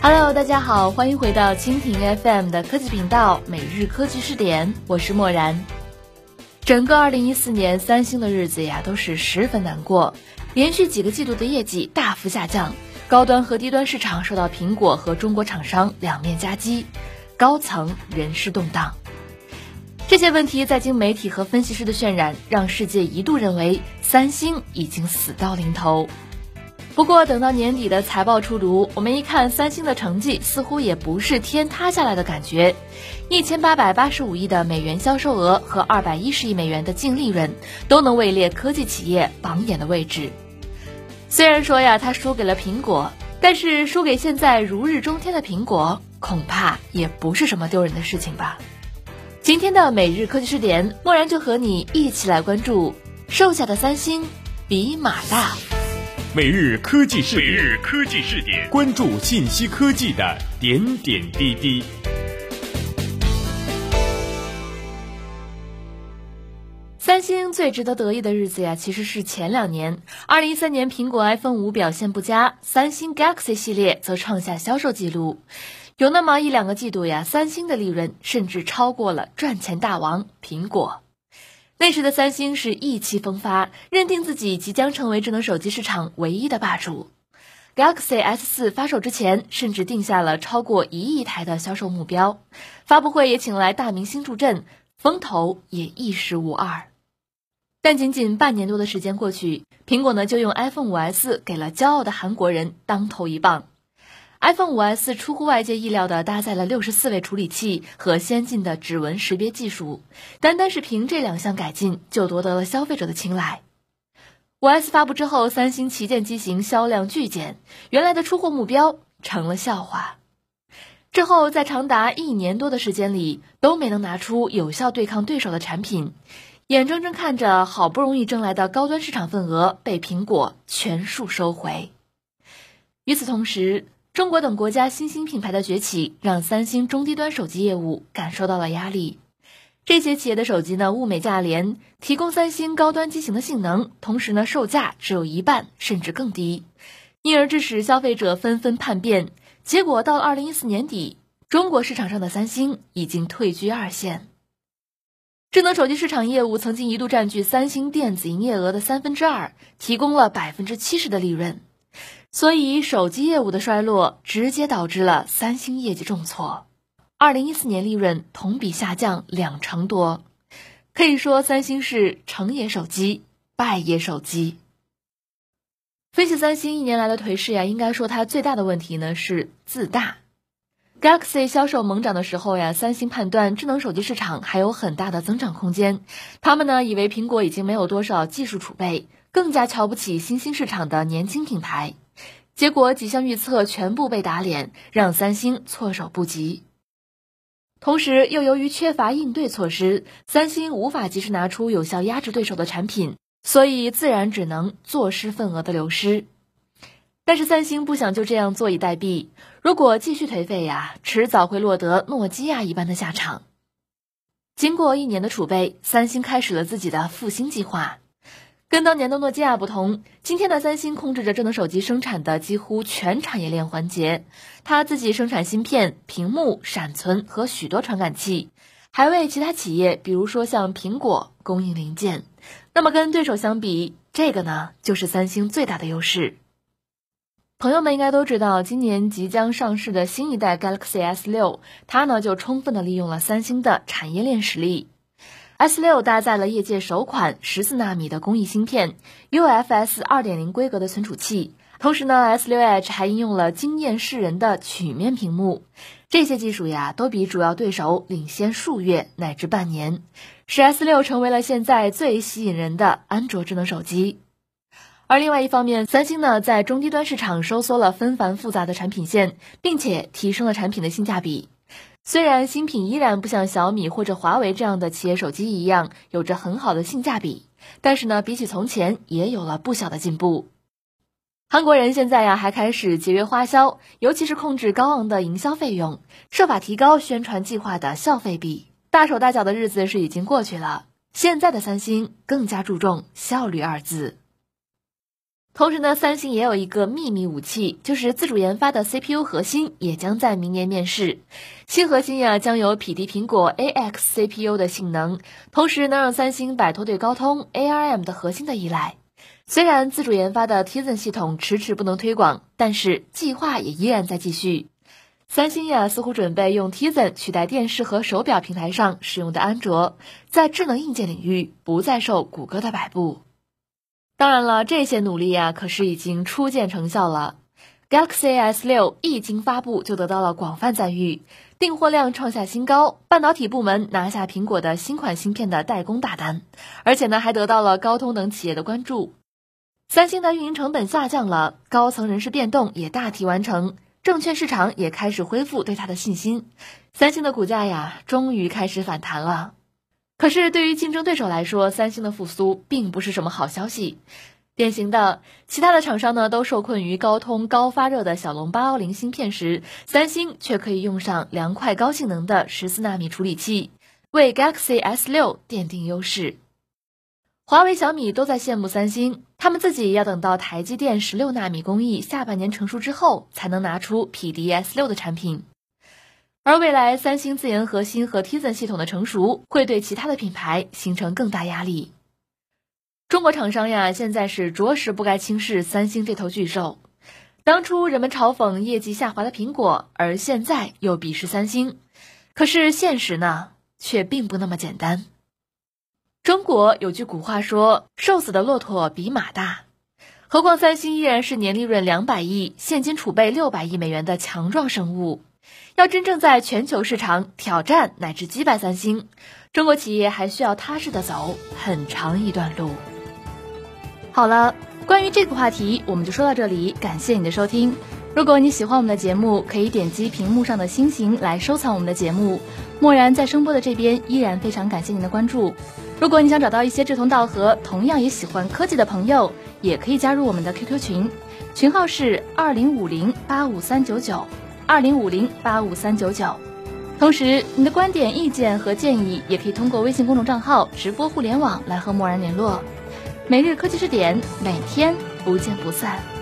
Hello， 大家好，欢迎回到蜻蜓 FM 的科技频道每日科技视点，我是漠然。整个2014年三星的日子呀都是十分难过，连续几个季度的业绩大幅下降，高端和低端市场受到苹果和中国厂商两面夹击，高层人事动荡。这些问题在经媒体和分析师的渲染，让世界一度认为三星已经死到临头。不过等到年底的财报出炉，我们一看三星的成绩似乎也不是天塌下来的感觉，1885亿的美元销售额和210亿美元的净利润都能位列科技企业榜眼的位置。虽然说呀它输给了苹果，但是输给现在如日中天的苹果恐怕也不是什么丢人的事情吧。今天的每日科技视点，漠然就和你一起来关注瘦下的三星比马大。每日科技视点，关注信息科技的点点滴滴。三星最值得得意的日子呀，其实是前两年。2013年，苹果 iPhone 5表现不佳，三星 Galaxy 系列则创下销售记录。有那么一两个季度呀，三星的利润甚至超过了赚钱大王苹果。那时的三星是意气风发，认定自己即将成为智能手机市场唯一的霸主。Galaxy S4 发售之前，甚至定下了超过1亿台的销售目标。发布会也请来大明星助阵，风头也一时无二。但仅仅半年多的时间过去，苹果呢就用 iPhone 5S 给了骄傲的韩国人当头一棒。iPhone 5S 出乎外界意料地搭载了64位处理器和先进的指纹识别技术，单单是凭这两项改进就夺得了消费者的青睐。5S 发布之后，三星旗舰机型销量巨减，原来的出货目标成了笑话。之后在长达1年多的时间里，都没能拿出有效对抗对手的产品，眼睁睁看着好不容易争来的高端市场份额被苹果全数收回。与此同时，中国等国家新兴品牌的崛起，让三星中低端手机业务感受到了压力。这些企业的手机呢，物美价廉，提供三星高端机型的性能，同时呢，售价只有一半甚至更低，因而致使消费者纷纷叛变。结果到了2014年底，中国市场上的三星已经退居二线。智能手机市场业务曾经一度占据三星电子营业额的2%，提供了70%的利润。所以手机业务的衰落直接导致了三星业绩重挫，2014年利润同比下降20%多，可以说三星是成也手机，败也手机。分析三星1年来的颓势呀，应该说它最大的问题呢是自大。Galaxy 销售猛涨的时候呀，三星判断智能手机市场还有很大的增长空间，他们呢以为苹果已经没有多少技术储备，更加瞧不起新兴市场的年轻品牌。结果几项预测全部被打脸，让三星措手不及。同时又由于缺乏应对措施，三星无法及时拿出有效压制对手的产品，所以自然只能坐失份额的流失。但是三星不想就这样坐以待毙，如果继续颓废呀，迟早会落得诺基亚一般的下场。经过1年的储备，三星开始了自己的复兴计划。跟当年的诺基亚不同，今天的三星控制着智能手机生产的几乎全产业链环节，它自己生产芯片、屏幕、闪存和许多传感器，还为其他企业，比如说像苹果供应零件。那么跟对手相比，这个呢就是三星最大的优势。朋友们应该都知道，今年即将上市的新一代 Galaxy S6， 它呢就充分的利用了三星的产业链实力。S6 搭载了业界首款14纳米的工艺芯片， UFS2.0 规格的存储器，同时呢 S6 Edge 还应用了惊艳世人的曲面屏幕。这些技术呀都比主要对手领先数月乃至半年，使 S6 成为了现在最吸引人的安卓智能手机。而另外一方面，三星呢在中低端市场收缩了纷繁复杂的产品线，并且提升了产品的性价比。虽然新品依然不像小米或者华为这样的企业手机一样有着很好的性价比，但是呢比起从前也有了不小的进步。韩国人现在呀还开始节约花销，尤其是控制高昂的营销费用，设法提高宣传计划的消费比。大手大脚的日子是已经过去了，现在的三星更加注重效率2字。同时呢，三星也有一个秘密武器，就是自主研发的 CPU 核心也将在明年面世。新核心呀，将有匹敌苹果 AX CPU 的性能，同时能让三星摆脱对高通 ARM 的核心的依赖。虽然自主研发的 Tizen 系统迟迟不能推广，但是计划也依然在继续。三星呀，似乎准备用 Tizen 取代电视和手表平台上使用的安卓，在智能硬件领域不再受谷歌的摆布。当然了，这些努力呀，可是已经初见成效了。Galaxy S6 一经发布就得到了广泛赞誉，订货量创下新高，半导体部门拿下苹果的新款芯片的代工大单，而且呢还得到了高通等企业的关注。三星的运营成本下降了，高层人事变动也大体完成，证券市场也开始恢复对它的信心，三星的股价呀，终于开始反弹了。可是对于竞争对手来说，三星的复苏并不是什么好消息。典型的，其他的厂商呢都受困于高通高发热的骁龙810芯片时，三星却可以用上凉快高性能的14纳米处理器，为 Galaxy S6 奠定优势。华为、小米都在羡慕三星，他们自己要等到台积电16纳米工艺下半年成熟之后，才能拿出匹敌 S6 的产品。而未来三星自研核心和 Tizen 系统的成熟，会对其他的品牌形成更大压力。中国厂商呀，现在是着实不该轻视三星这头巨兽。当初人们嘲讽业绩下滑的苹果，而现在又鄙视三星。可是现实呢，却并不那么简单。中国有句古话说，瘦死的骆驼比马大。何况三星依然是年利润200亿、现金储备600亿美元的强壮生物。要真正在全球市场挑战乃至击败三星，中国企业还需要踏实地走很长一段路。好了，关于这个话题我们就说到这里，感谢你的收听。如果你喜欢我们的节目，可以点击屏幕上的星星来收藏我们的节目。漠然在声波的这边依然非常感谢您的关注。如果你想找到一些志同道合、同样也喜欢科技的朋友，也可以加入我们的 QQ 群，群号是20508539922050853992。同时，你的观点、意见和建议也可以通过微信公众账号直播互联网来和漠然联络。每日科技视点，每天不见不散。